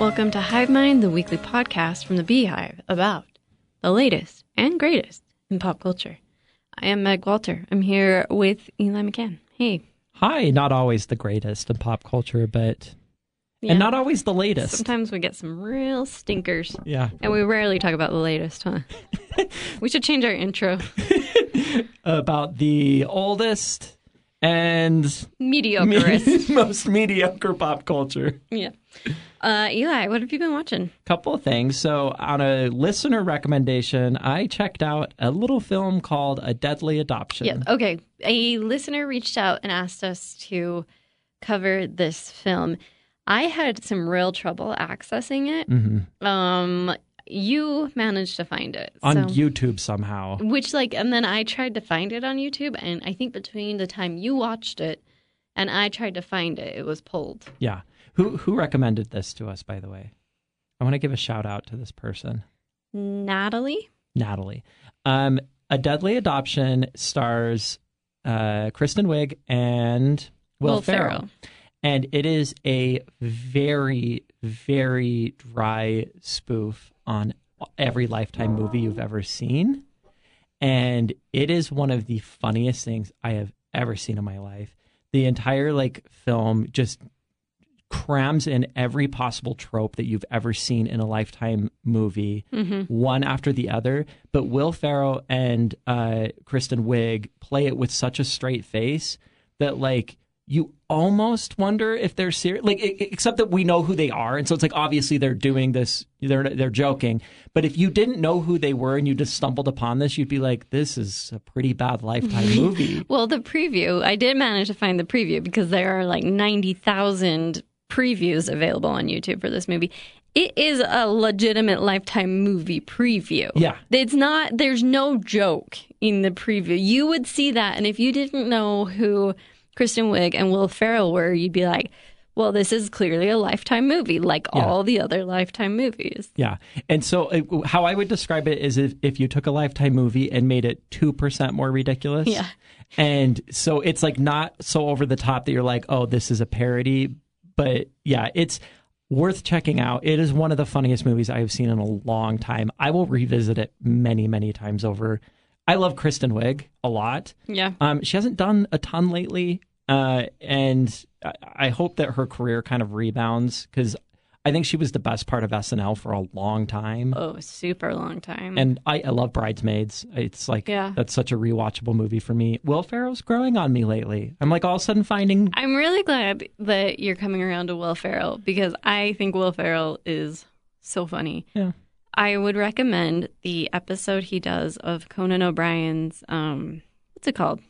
Welcome to Hive Mind, the weekly podcast from the Beehive about the latest and greatest in pop culture. I am Meg Walter. I'm here with Eli McCann. Hey. Hi. Not always the greatest in pop culture, but... Yeah. And not always the latest. Sometimes we get some real stinkers. Yeah. And we rarely talk about the latest, huh? We should change our intro. About the oldest and... Mediocreest. Most mediocre pop culture. Yeah. Eli, what have you been watching? Couple of things. So on a listener recommendation, I checked out a little film called A Deadly Adoption. Yeah. Okay. A listener reached out and asked us to cover this film. I had some real trouble accessing it. Mm-hmm. You managed to find it. On YouTube somehow. Which, and then I tried to find it on YouTube, and I think between the time you watched it and I tried to find it, it was pulled. Yeah. Who recommended this to us, by the way? I want to give a shout out to this person. Natalie. A Deadly Adoption stars Kristen Wiig and Will Ferrell. And it is a very, very dry spoof on every Lifetime movie you've ever seen. And it is one of the funniest things I have ever seen in my life. The entire film just crams in every possible trope that you've ever seen in a Lifetime movie, one after the other. But Will Ferrell and Kristen Wiig play it with such a straight face that you almost wonder if they're serious, except that we know who they are. And so it's obviously they're doing this, they're joking. But if you didn't know who they were and you just stumbled upon this, you'd be like, this is a pretty bad Lifetime movie. Well, the preview, I did manage to find the preview because there are 90,000 previews available on YouTube for this movie. It is a legitimate Lifetime movie preview. Yeah. It's not, there's no joke in the preview. You would see that. And if you didn't know who Kristen Wiig and Will Ferrell were, you'd be like, well, this is clearly a Lifetime movie, all the other Lifetime movies. Yeah. And so how I would describe it is if you took a Lifetime movie and made it 2% more ridiculous. Yeah. And so it's not so over the top that you're like, oh, this is a parody. But yeah, it's worth checking out. It is one of the funniest movies I have seen in a long time. I will revisit it many, many times over. I love Kristen Wiig a lot. Yeah. She hasn't done a ton lately. And I hope that her career kind of rebounds because I think she was the best part of SNL for a long time. Oh, super long time. And I love Bridesmaids. It's that's such a rewatchable movie for me. Will Ferrell's growing on me lately. I'm all of a sudden finding... I'm really glad that you're coming around to Will Ferrell because I think Will Ferrell is so funny. Yeah. I would recommend the episode he does of Conan O'Brien's, what's it called?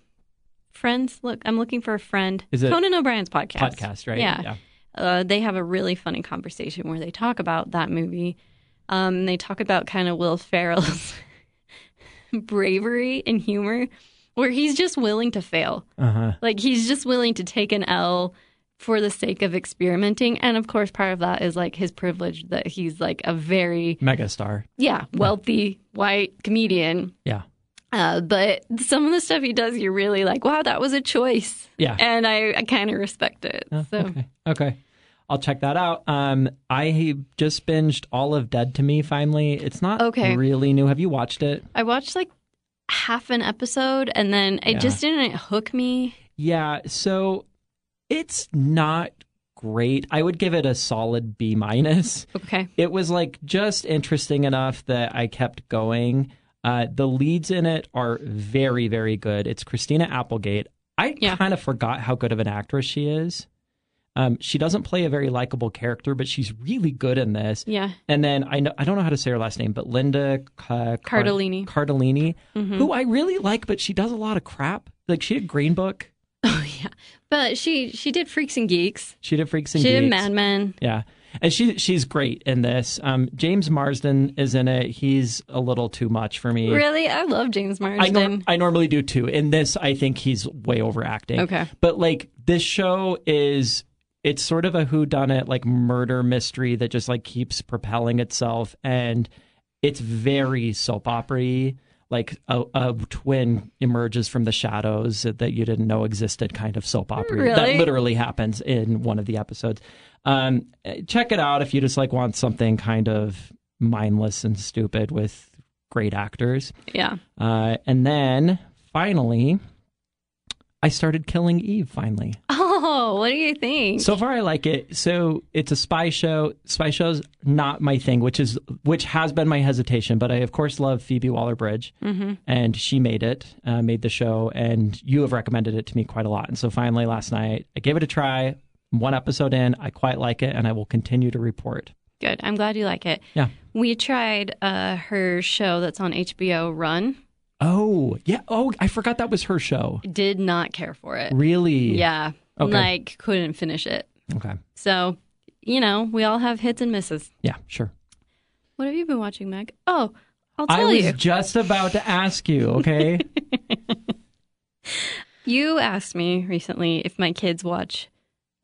Friends? Look, I'm looking for a friend. Is it Conan O'Brien's podcast? Podcast, right? Yeah. They have a really funny conversation where they talk about that movie. They talk about kind of Will Ferrell's bravery and humor, where he's just willing to fail. Uh-huh. He's just willing to take an L for the sake of experimenting. And of course, part of that is his privilege that he's a very... megastar. Yeah. Wealthy, white comedian. Yeah. But some of the stuff he does, you're really wow, that was a choice. Yeah. And I kind of respect it. Oh, so. Okay. I'll check that out. I just binged all of Dead to Me finally. It's not really new. Have you watched it? I watched half an episode and then it just didn't hook me. Yeah. So... it's not great. I would give it a solid B-. Okay. It was just interesting enough that I kept going. The leads in it are very, very good. It's Christina Applegate. I kind of forgot how good of an actress she is. She doesn't play a very likable character, but she's really good in this. Yeah. And then I don't know how to say her last name, but Linda Cardellini. Cardellini, who I really like, but she does a lot of crap. She did Green Book. Oh, yeah. But she did Freaks and Geeks. She did Mad Men. Yeah. And she's great in this. James Marsden is in it. He's a little too much for me. Really? I love James Marsden. I normally do, too. In this, I think he's way overacting. Okay. But, this show is... it's sort of a whodunit, murder mystery that just, keeps propelling itself. And it's very soap opera-y. A twin emerges from the shadows that you didn't know existed kind of soap opera. Really? That literally happens in one of the episodes. Check it out if you just like want something kind of mindless and stupid with great actors. Yeah. And then finally, I started Killing Eve finally. Oh, what do you think? So far, I like it. So it's a spy show. Spy show's not my thing, which has been my hesitation. But I, of course, love Phoebe Waller-Bridge, and she made it, made the show, and you have recommended it to me quite a lot. And so finally, last night, I gave it a try. One episode in, I quite like it, and I will continue to report. Good. I'm glad you like it. Yeah. We tried her show that's on HBO, Run. Oh, yeah. Oh, I forgot that was her show. Did not care for it. Really? Yeah. Okay. Like, couldn't finish it. Okay. So, you know, we all have hits and misses. Yeah, sure. What have you been watching, Meg? Oh, I'll tell you. I was just about to ask you, okay? You asked me recently if my kids watch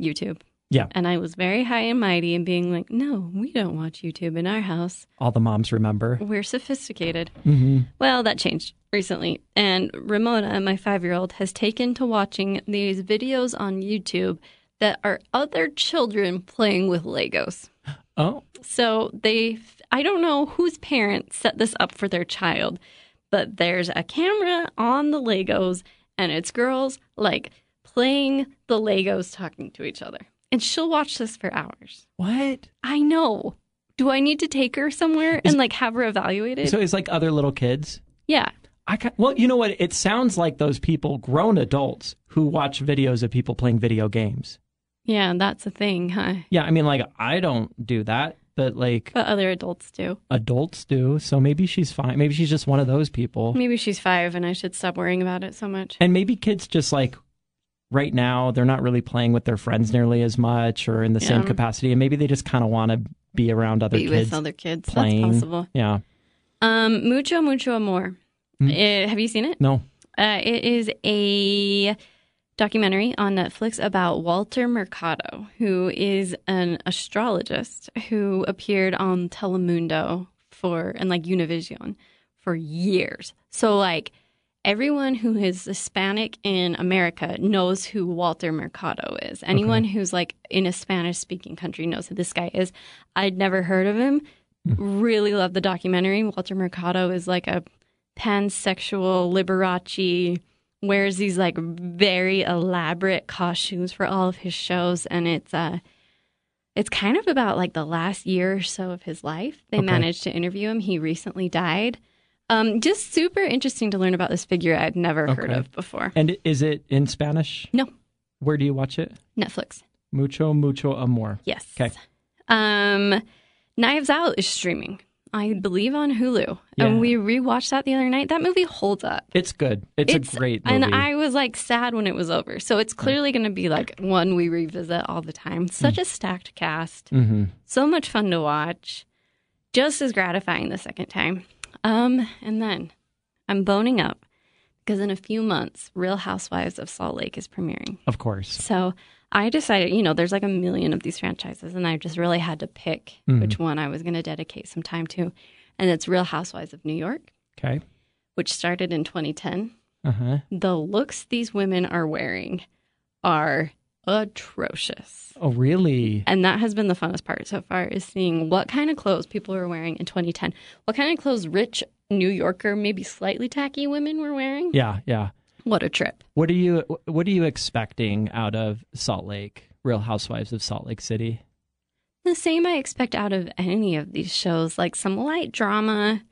YouTube. Yeah. And I was very high and mighty and being like, no, we don't watch YouTube in our house. All the moms remember. We're sophisticated. Mm-hmm. Well, that changed recently. And Ramona, my 5-year-old, has taken to watching these videos on YouTube that are other children playing with Legos. Oh. So I don't know whose parents set this up for their child, but there's a camera on the Legos and it's girls like playing the Legos talking to each other. And she'll watch this for hours. What? I know. Do I need to take her somewhere and like have her evaluated? So it's like other little kids? Yeah. Well, you know what? It sounds like those people, grown adults, who watch videos of people playing video games. Yeah, that's a thing, huh? Yeah, I mean, like, I don't do that, but like... But other adults do. Adults do, so maybe she's fine. Maybe she's just one of those people. Maybe she's 5 and I should stop worrying about it so much. And maybe kids just like... Right now, they're not really playing with their friends nearly as much or in the same capacity. And maybe they just kind of want to be around other kids. Be with other kids. Playing. That's possible. Yeah. Mucho Mucho Amor. Have you seen it? No. It is a documentary on Netflix about Walter Mercado, who is an astrologist who appeared on Telemundo and like Univision for years. So like... Everyone who is Hispanic in America knows who Walter Mercado is. Anyone who's like in a Spanish-speaking country knows who this guy is. I'd never heard of him. Really love the documentary. Walter Mercado is like a pansexual Liberace, wears these like very elaborate costumes for all of his shows. And it's kind of about like the last year or so of his life. They managed to interview him. He recently died. Just super interesting to learn about this figure I'd never heard of before. And is it in Spanish? No. Where do you watch it? Netflix. Mucho Mucho Amor. Yes. Okay. Knives Out is streaming, I believe, on Hulu. Yeah. And we rewatched that the other night. That movie holds up. It's good. It's a great movie. And I was like sad when it was over. So it's clearly going to be like one we revisit all the time. Such a stacked cast. So much fun to watch. Just as gratifying the second time. And then I'm boning up because in a few months, Real Housewives of Salt Lake is premiering. Of course. So I decided, you know, there's like a million of these franchises and I just really had to pick which one I was going to dedicate some time to. And it's Real Housewives of New York. Okay. Which started in 2010. The looks these women are wearing are atrocious. Oh, really? And that has been the funnest part so far, is seeing what kind of clothes people were wearing in 2010. What kind of clothes rich New Yorker, maybe slightly tacky women were wearing. Yeah, yeah. What a trip. What are you expecting out of Salt Lake, Real Housewives of Salt Lake City? The same I expect out of any of these shows, like some light drama.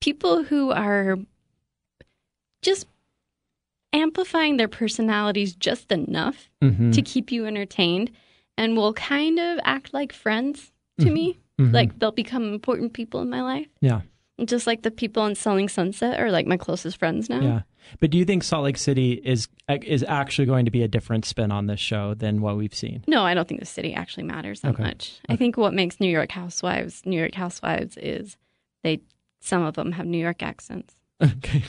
People who are just amplifying their personalities just enough to keep you entertained and will kind of act like friends to me. Like they'll become important people in my life. Yeah. Just like the people on Selling Sunset are like my closest friends now. Yeah. But do you think Salt Lake City is actually going to be a different spin on this show than what we've seen? No, I don't think the city actually matters that much. I think what makes New York Housewives is some of them have New York accents. Okay.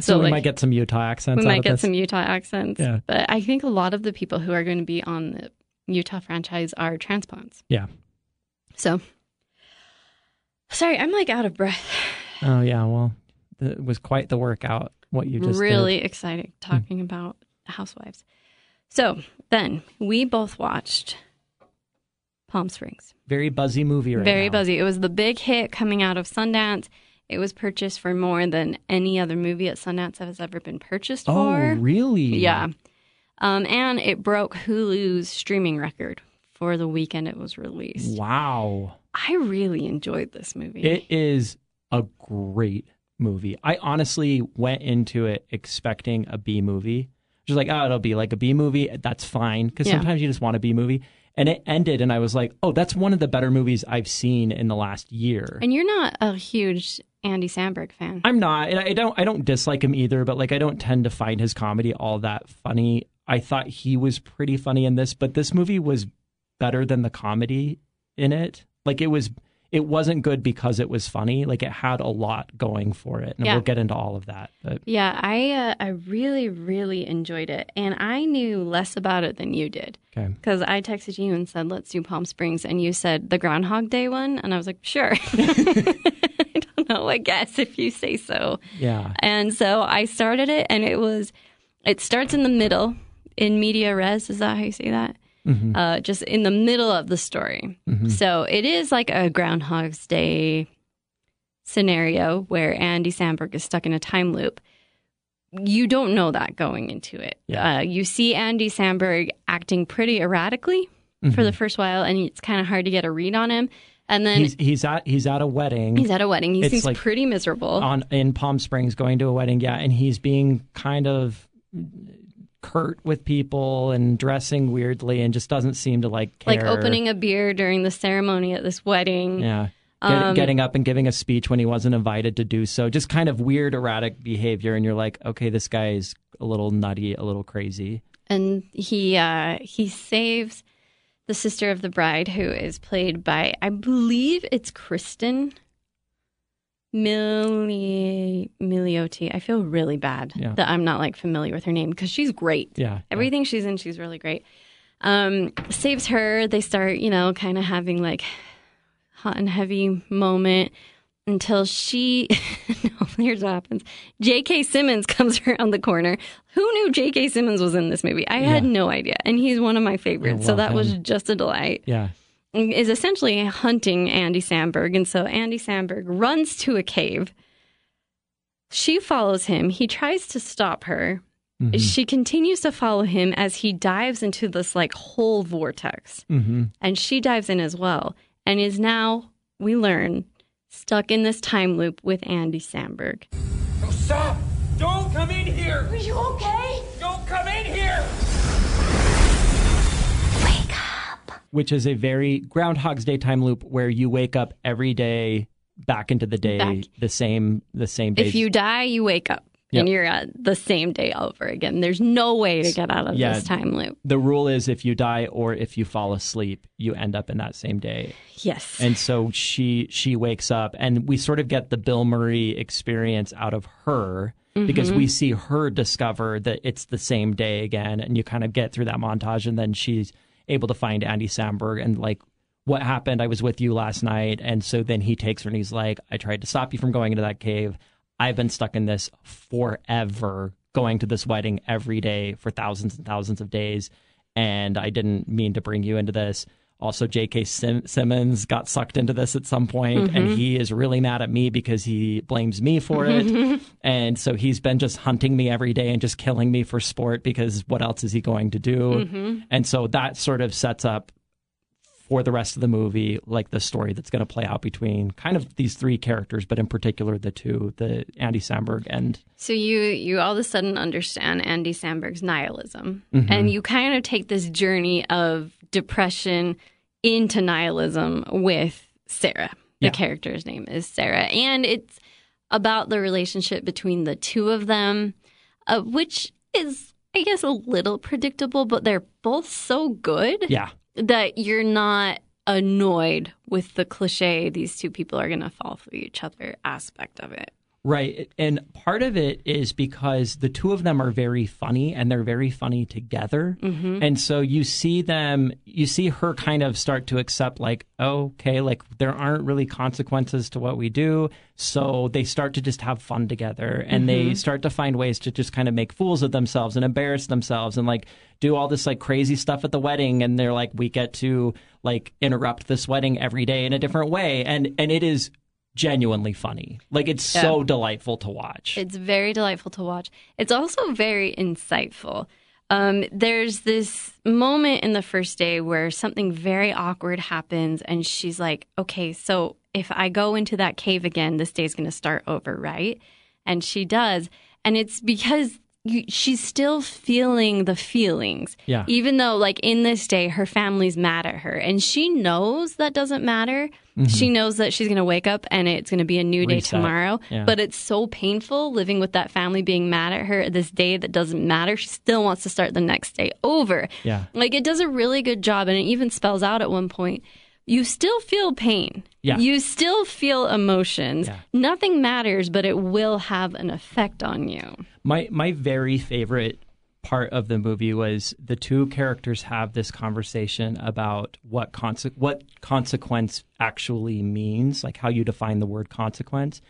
So we might get some Utah accents. Yeah. But I think a lot of the people who are going to be on the Utah franchise are transplants. Yeah. So, sorry, I'm like out of breath. Oh, yeah. Well, it was quite the workout, what you just did. Exciting talking about Housewives. So then we both watched Palm Springs. Very buzzy movie right now. Very buzzy. It was the big hit coming out of Sundance. It was purchased for more than any other movie at Sundance has ever been purchased for. Oh, really? Yeah. And it broke Hulu's streaming record for the weekend it was released. Wow. I really enjoyed this movie. It is a great movie. I honestly went into it expecting a B movie. Just like, oh, it'll be like a B movie. That's fine. Because sometimes you just want a B movie. And it ended, and I was like, oh, that's one of the better movies I've seen in the last year. And you're not a huge Andy Samberg fan. I'm not. And I don't dislike him either, but like I don't tend to find his comedy all that funny. I thought he was pretty funny in this, but this movie was better than the comedy in it. Like it wasn't good because it was funny. Like it had a lot going for it. And we'll get into all of that. But. Yeah, I really, really enjoyed it. And I knew less about it than you did. Okay. Because I texted you and said, let's do Palm Springs. And you said the Groundhog Day one. And I was like, sure. I don't know, I guess if you say so. Yeah. And so I started it and it starts in the middle in media res. Is that how you say that? Mm-hmm. Just in the middle of the story. Mm-hmm. So it is like a Groundhog's Day scenario where Andy Samberg is stuck in a time loop. You don't know that going into it. Yeah. You see Andy Samberg acting pretty erratically for the first while, and it's kind of hard to get a read on him. And then he's at a wedding. He's at a wedding. He seems like pretty miserable in Palm Springs, going to a wedding. Yeah, and he's being kind of curt with people and dressing weirdly and just doesn't seem to like care. Like opening a beer during the ceremony at this wedding. Yeah. Getting up and giving a speech when he wasn't invited to do so. Just kind of weird, erratic behavior. And you're like, okay, this guy is a little nutty, a little crazy. And he saves the sister of the bride, who is played by, I believe it's Kristen Milioti. I feel really bad that I'm not like familiar with her name because she's great. Yeah, everything she's in, she's really great. Saves her. They start, kind of having like hot and heavy moment until she. No, here's what happens. J.K. Simmons comes around the corner. Who knew J.K. Simmons was in this movie? I had no idea, and he's one of my favorites. So that was just a delight. Yeah. Is essentially hunting Andy Samberg. And so Andy Samberg runs to a cave. She follows him. He tries to stop her. Mm-hmm. She continues to follow him as he dives into this like whole vortex. Mm-hmm. And she dives in as well and is now, we learn, stuck in this time loop with Andy Samberg. No, stop! Don't come in here! Are you okay? Don't come in here! Which is a very Groundhog's Day time loop where you wake up every day back into the day, the same day. If you die, you wake up and you're at the same day over again. There's no way to get out of this time loop. The rule is if you die or if you fall asleep, you end up in that same day. Yes. And so she wakes up and we sort of get the Bill Murray experience out of her. Because we see her discover that it's the same day again. And you kind of get through that montage and then she's able to find Andy Samberg and like, what happened? I was with you last night. And so then he takes her and he's like, I tried to stop you from going into that cave. I've been stuck in this forever, going to this wedding every day for thousands and thousands of days. And I didn't mean to bring you into this. Also, J.K. Simmons got sucked into this at some point, and he is really mad at me because he blames me for it. And so he's been just hunting me every day and just killing me for sport because what else is he going to do? And so that sort of sets up for the rest of the movie, like the story that's going to play out between kind of these three characters, but in particular the two, the Andy Samberg and... So you all of a sudden understand Andy Samberg's nihilism, and you kind of take this journey of depression into nihilism with Sarah. The character's name is Sarah, and it's about the relationship between the two of them, which is, I guess, a little predictable, but they're both so good. Yeah. That you're not annoyed with the cliche, these two people are going to fall for each other aspect of it. Right. And part of it is because the two of them are very funny and they're very funny together. Mm-hmm. And so you see her kind of start to accept like, okay, like there aren't really consequences to what we do. So they start to just have fun together and mm-hmm. they start to find ways to just kind of make fools of themselves and embarrass themselves and like do all this like crazy stuff at the wedding. And they're like, we get to like interrupt this wedding every day in a different way. And it is genuinely funny. Like, it's so delightful to watch. It's very delightful to watch. It's also very insightful. There's this moment in the first day where something very awkward happens, and she's like, okay, so if I go into that cave again, this day's going to start over, right? And she does. And it's because she's still feeling the feelings. Yeah. Even though, like, in this day, her family's mad at her. And she knows that doesn't matter. Mm-hmm. She knows that she's going to wake up and it's going to be a new day tomorrow. Yeah. But it's so painful living with that family being mad at her this day that doesn't matter. She still wants to start the next day over. Yeah. Like, it does a really good job. And it even spells out at one point, you still feel pain. Yeah. You still feel emotions. Yeah. Nothing matters, but it will have an effect on you. My very favorite part of the movie was the two characters have this conversation about what consequence actually means, like how you define the word consequence.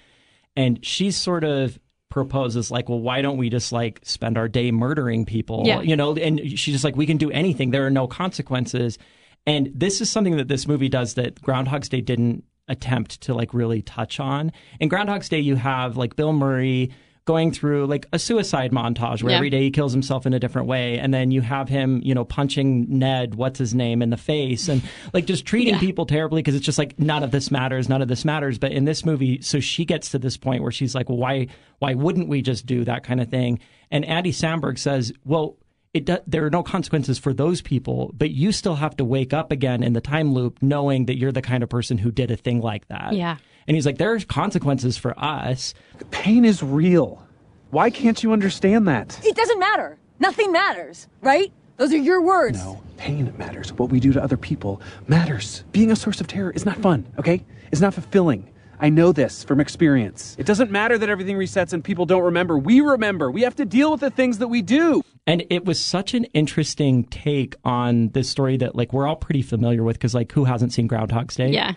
And she sort of proposes like, well, why don't we just like spend our day murdering people? Yeah. You know, and she's just like, we can do anything. There are no consequences. And this is something that this movie does that Groundhog's Day didn't attempt to like really touch on. In Groundhog's Day, you have like Bill Murray going through like a suicide montage where every day he kills himself in a different way. And then you have him, you know, punching Ned, what's his name, in the face and like just treating people terribly because it's just like none of this matters. None of this matters. But in this movie, so she gets to this point where she's like, well, why wouldn't we just do that kind of thing? And Andy Samberg says, well, there are no consequences for those people, but you still have to wake up again in the time loop knowing that you're the kind of person who did a thing like that. Yeah. And he's like, there are consequences for us. The pain is real. Why can't you understand that? It doesn't matter. Nothing matters, right? Those are your words. No, pain matters. What we do to other people matters. Being a source of terror is not fun, okay? It's not fulfilling. I know this from experience. It doesn't matter that everything resets and people don't remember. We remember. We have to deal with the things that we do. And it was such an interesting take on this story that, like, we're all pretty familiar with because, like, who hasn't seen Groundhog's Day? Yeah.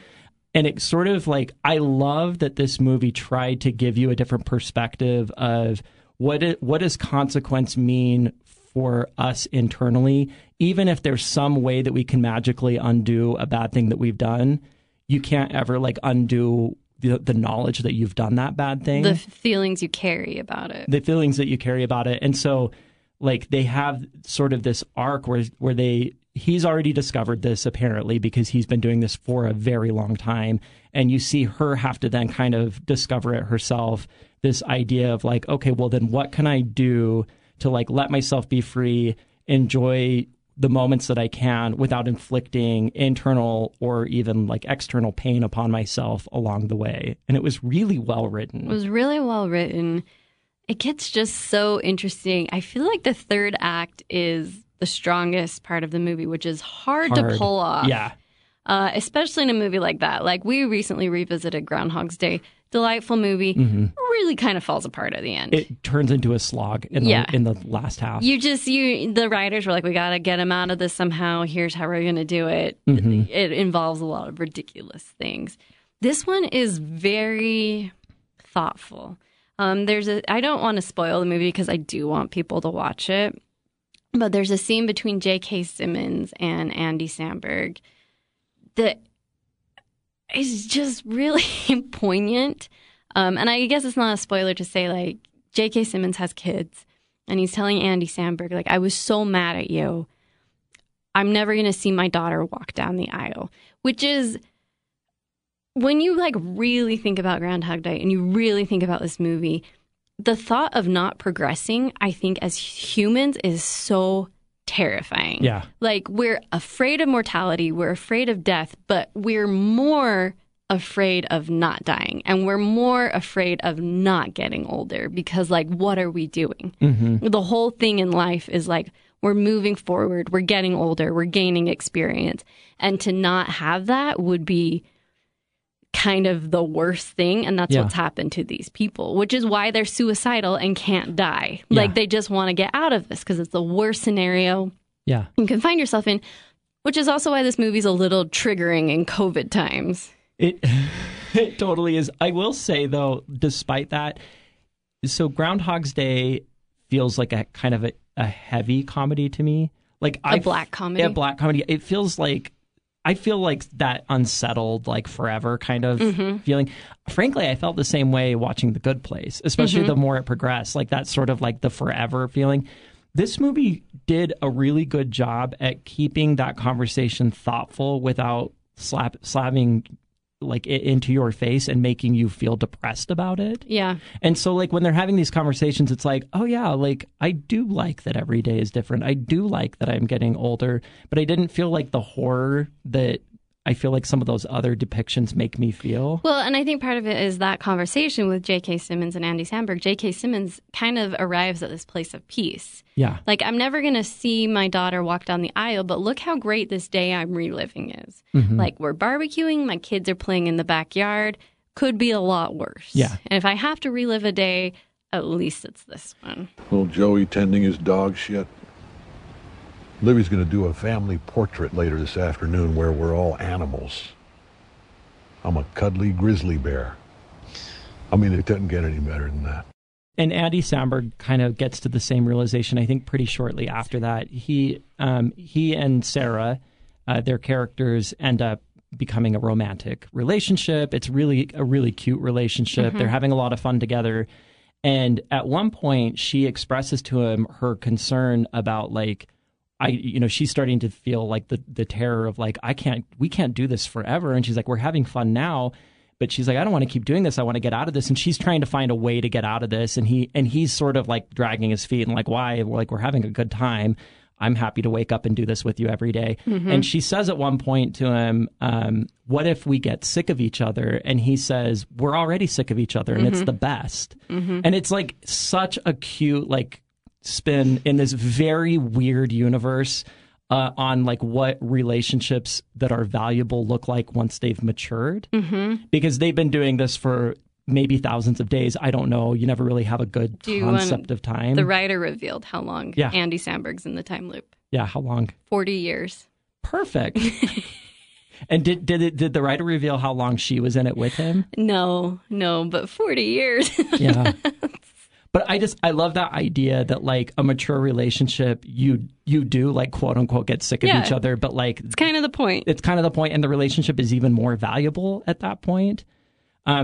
And it sort of, like, I love that this movie tried to give you a different perspective of what does consequence mean for us internally, even if there's some way that we can magically undo a bad thing that we've done. You can't ever, like, undo the knowledge that you've done that bad thing. The feelings you carry about it. The feelings that you carry about it. And so, like, they have sort of this arc where he's already discovered this, apparently, because he's been doing this for a very long time. And you see her have to then kind of discover it herself, this idea of, like, okay, well, then what can I do to, like, let myself be free, enjoy the moments that I can without inflicting internal or even like external pain upon myself along the way. And it was really well written. It was really well written. It gets just so interesting. I feel like the third act is the strongest part of the movie, which is hard to pull off. Yeah. Especially in a movie like that. Like, we recently revisited Groundhog's Day. Delightful movie. Mm-hmm. Really kind of falls apart at the end. It turns into a slog in the last half. The writers were like, we got to get him out of this somehow. Here's how we're going to do it. Mm-hmm. It involves a lot of ridiculous things. This one is very thoughtful. I don't want to spoil the movie because I do want people to watch it. But there's a scene between J.K. Simmons and Andy Samberg that is just really poignant. And I guess it's not a spoiler to say, like, J.K. Simmons has kids, and he's telling Andy Samberg, like, I was so mad at you. I'm never going to see my daughter walk down the aisle, which is, when you, like, really think about Groundhog Day and you really think about this movie, the thought of not progressing, I think, as humans is so terrifying. Yeah. Like, we're afraid of mortality, we're afraid of death, but we're more afraid of not dying, and we're more afraid of not getting older because, like, what are we doing? Mm-hmm. The whole thing in life is like, we're moving forward, we're getting older, we're gaining experience, and to not have that would be kind of the worst thing. And that's what's happened to these people, which is why they're suicidal and can't die. Yeah. Like, they just want to get out of this because it's the worst scenario you can find yourself in, which is also why this movie's a little triggering in COVID times. It totally is. I will say, though, despite that, so Groundhog's Day feels like a kind of a heavy comedy to me. Like black comedy. Yeah, black comedy. It feels like, I feel like that unsettled, like forever kind of feeling. Frankly, I felt the same way watching The Good Place, especially the more it progressed, like that sort of like the forever feeling. This movie did a really good job at keeping that conversation thoughtful without slapping like it into your face and making you feel depressed about it. Yeah. And so like when they're having these conversations, it's like, oh yeah, like I do like that every day is different. I do like that I'm getting older, but I didn't feel like the horror that I feel like some of those other depictions make me feel. Well, and I think part of it is that conversation with J.K. Simmons and Andy Samberg. J.K. Simmons kind of arrives at this place of peace. Yeah. Like, I'm never going to see my daughter walk down the aisle, but look how great this day I'm reliving is. Mm-hmm. Like, we're barbecuing, my kids are playing in the backyard. Could be a lot worse. Yeah. And if I have to relive a day, at least it's this one. Little Joey tending his dog shit. Libby's going to do a family portrait later this afternoon where we're all animals. I'm a cuddly grizzly bear. I mean, it doesn't get any better than that. And Andy Samberg kind of gets to the same realization, I think, pretty shortly after that. He and Sarah, their characters, end up becoming a romantic relationship. It's really a really cute relationship. They're having a lot of fun together. And at one point, she expresses to him her concern about, like, she's starting to feel like the terror of like, we can't do this forever. And she's like, we're having fun now. But she's like, I don't want to keep doing this. I want to get out of this. And she's trying to find a way to get out of this. And he's sort of like dragging his feet and like, why? Like, we're having a good time. I'm happy to wake up and do this with you every day. And she says at one point to him, what if we get sick of each other? And he says, we're already sick of each other. And it's the best. And it's like such a cute, like, spin in this very weird universe on like what relationships that are valuable look like once they've matured, because they've been doing this for maybe thousands of days. I don't know. You never really have a good concept of time. The writer revealed how long Andy Samberg's in the time loop. Yeah, how long? 40 years. Perfect. And did the writer reveal how long she was in it with him? No, but 40 years. Yeah. But I love that idea that like a mature relationship, you do like quote unquote get sick of each other, but like it's kind of the point. It's kind of the point, and the relationship is even more valuable at that point. I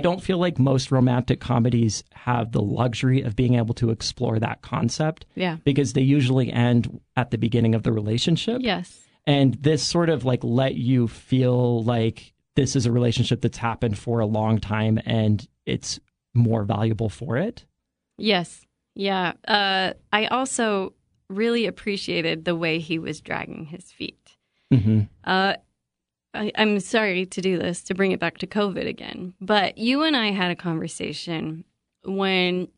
don't feel like most romantic comedies have the luxury of being able to explore that concept. Yeah, because they usually end at the beginning of the relationship. Yes, and this sort of like let you feel like this is a relationship that's happened for a long time, and it's more valuable for it. Yes. Yeah. I also really appreciated the way he was dragging his feet. I'm sorry to do this, to bring it back to COVID again, but you and I had a conversation when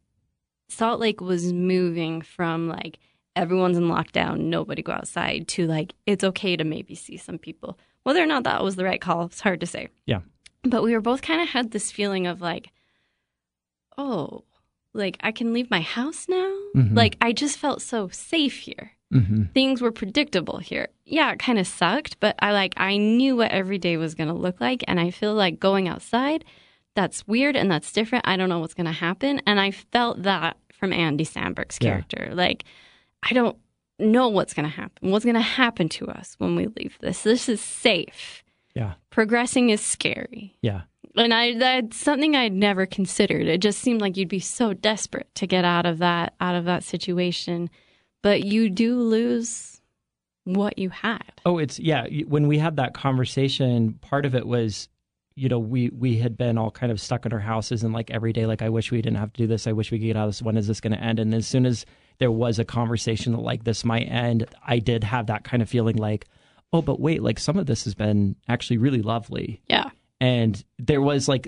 Salt Lake was moving from like everyone's in lockdown, nobody go outside, to like it's okay to maybe see some people. Whether or not that was the right call, it's hard to say. Yeah. But we were both kind of had this feeling of like, oh, like I can leave my house now? Like I just felt so safe here. Things were predictable here. Yeah, it kind of sucked, but I knew what every day was going to look like. And I feel like going outside, that's weird and that's different. I don't know what's going to happen. And I felt that from Andy Samberg's character. Like, I don't know what's going to happen. What's going to happen to us when we leave this? This is safe. Yeah. Progressing is scary. Yeah. And that's something I'd never considered. It just seemed like you'd be so desperate to get out of that situation. But you do lose what you had. Oh, when we had that conversation, part of it was, we had been all kind of stuck in our houses and like every day, like, I wish we didn't have to do this. I wish we could get out of this. When is this going to end? And as soon as there was a conversation that like this might end, I did have that kind of feeling like, oh, but wait, like some of this has been actually really lovely. Yeah. And there was like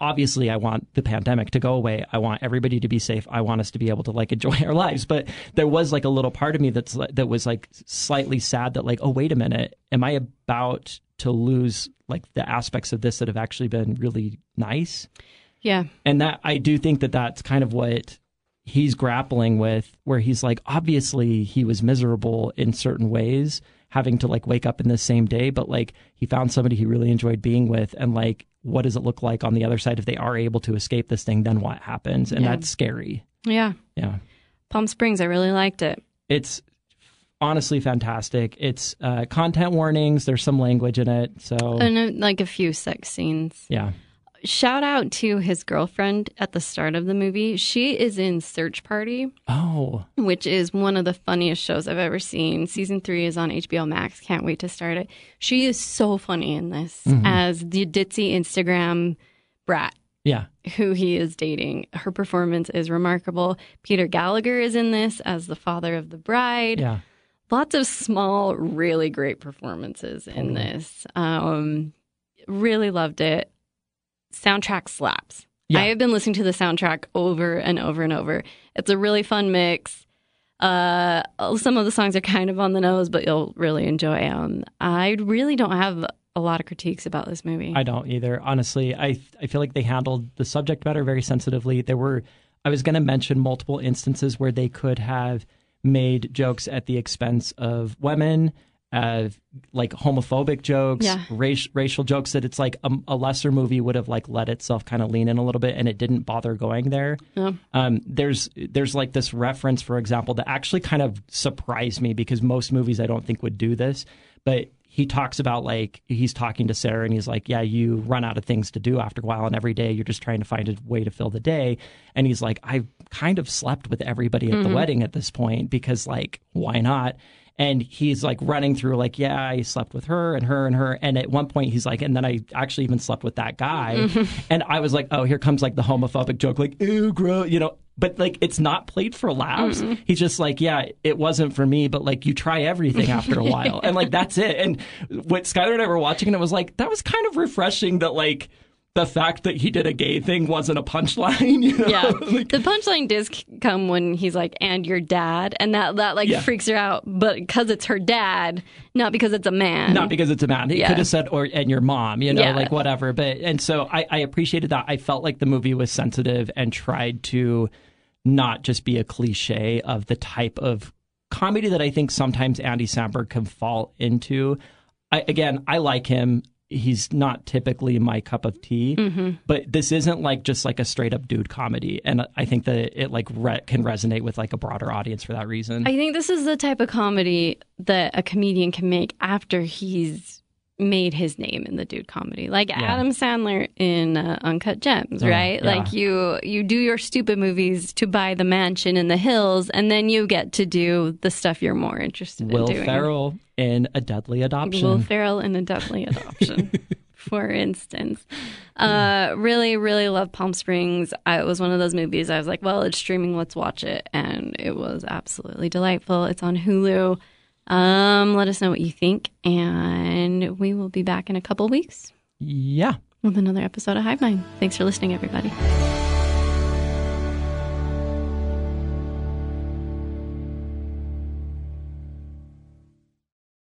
obviously I want the pandemic to go away. I want everybody to be safe. I want us to be able to like enjoy our lives. But there was like a little part of me that was like slightly sad that like, oh, wait a minute. Am I about to lose like the aspects of this that have actually been really nice. Yeah. And that I do think that that's kind of what he's grappling with, where he's like, obviously he was miserable in certain ways having to like wake up in the same day, but like he found somebody he really enjoyed being with, and like, what does it look like on the other side if they are able to escape this thing? Then what happens? And that's scary. Yeah. Yeah. Palm Springs, I really liked it. It's honestly fantastic. It's content warnings. There's some language in it. So, and like a few sex scenes. Yeah. Shout out to his girlfriend at the start of the movie. She is in Search Party. Oh. Which is one of the funniest shows I've ever seen. Season 3 is on HBO Max. Can't wait to start it. She is so funny in this as the ditzy Instagram brat. Yeah. Who he is dating. Her performance is remarkable. Peter Gallagher is in this as the father of the bride. Yeah. Lots of small, really great performances in this. Really loved it. Soundtrack slaps. Yeah. I have been listening to the soundtrack over and over and over. It's a really fun mix. Some of the songs are kind of on the nose, but you'll really enjoy them. I really don't have a lot of critiques about this movie. I don't either. Honestly, I feel like they handled the subject matter very sensitively. I was going to mention multiple instances where they could have made jokes at the expense of women, like homophobic jokes, racial jokes, that it's like a lesser movie would have like let itself kind of lean in a little bit, and it didn't bother going there. Yeah. There's like this reference, for example, that actually kind of surprised me, because most movies I don't think would do this, but he talks about like, he's talking to Sarah and he's like, yeah, you run out of things to do after a while, and every day you're just trying to find a way to fill the day. And he's like, I've kind of slept with everybody at the wedding at this point, because like, why not? And he's like running through like, yeah, I slept with her and her and her. And at one point he's like, and then I actually even slept with that guy. And I was like, oh, here comes like the homophobic joke, like, ew, gross, you know. But like, it's not played for laughs. He's just like, yeah, it wasn't for me, but like, you try everything after a while. And like, that's it. And what Skylar and I were watching, and it was like, that was kind of refreshing that like, the fact that he did a gay thing wasn't a punchline. You know? Yeah. Like, the punchline does come when he's like, and your dad. And that like freaks her out, but because it's her dad, not because it's a man. Not because it's a man. He could have said, or, and your mom, you know, like whatever. But, and so I appreciated that. I felt like the movie was sensitive and tried to not just be a cliche of the type of comedy that I think sometimes Andy Samberg can fall into. I like him. He's not typically my cup of tea, but this isn't like just like a straight up dude comedy. And I think that it like can resonate with like a broader audience for that reason. I think this is the type of comedy that a comedian can make after he's made his name in the dude comedy, like Adam Sandler in Uncut Gems, right? Like you do your stupid movies to buy the mansion in the hills, and then you get to do the stuff you're more interested in doing. Will Ferrell in A Deadly Adoption. For instance. Really, really love Palm Springs. It was one of those movies I was like, well, it's streaming, let's watch it. And it was absolutely delightful. It's on Hulu. Let us know what you think, and we will be back in a couple weeks. Yeah. With another episode of Hive Mind. Thanks for listening, everybody.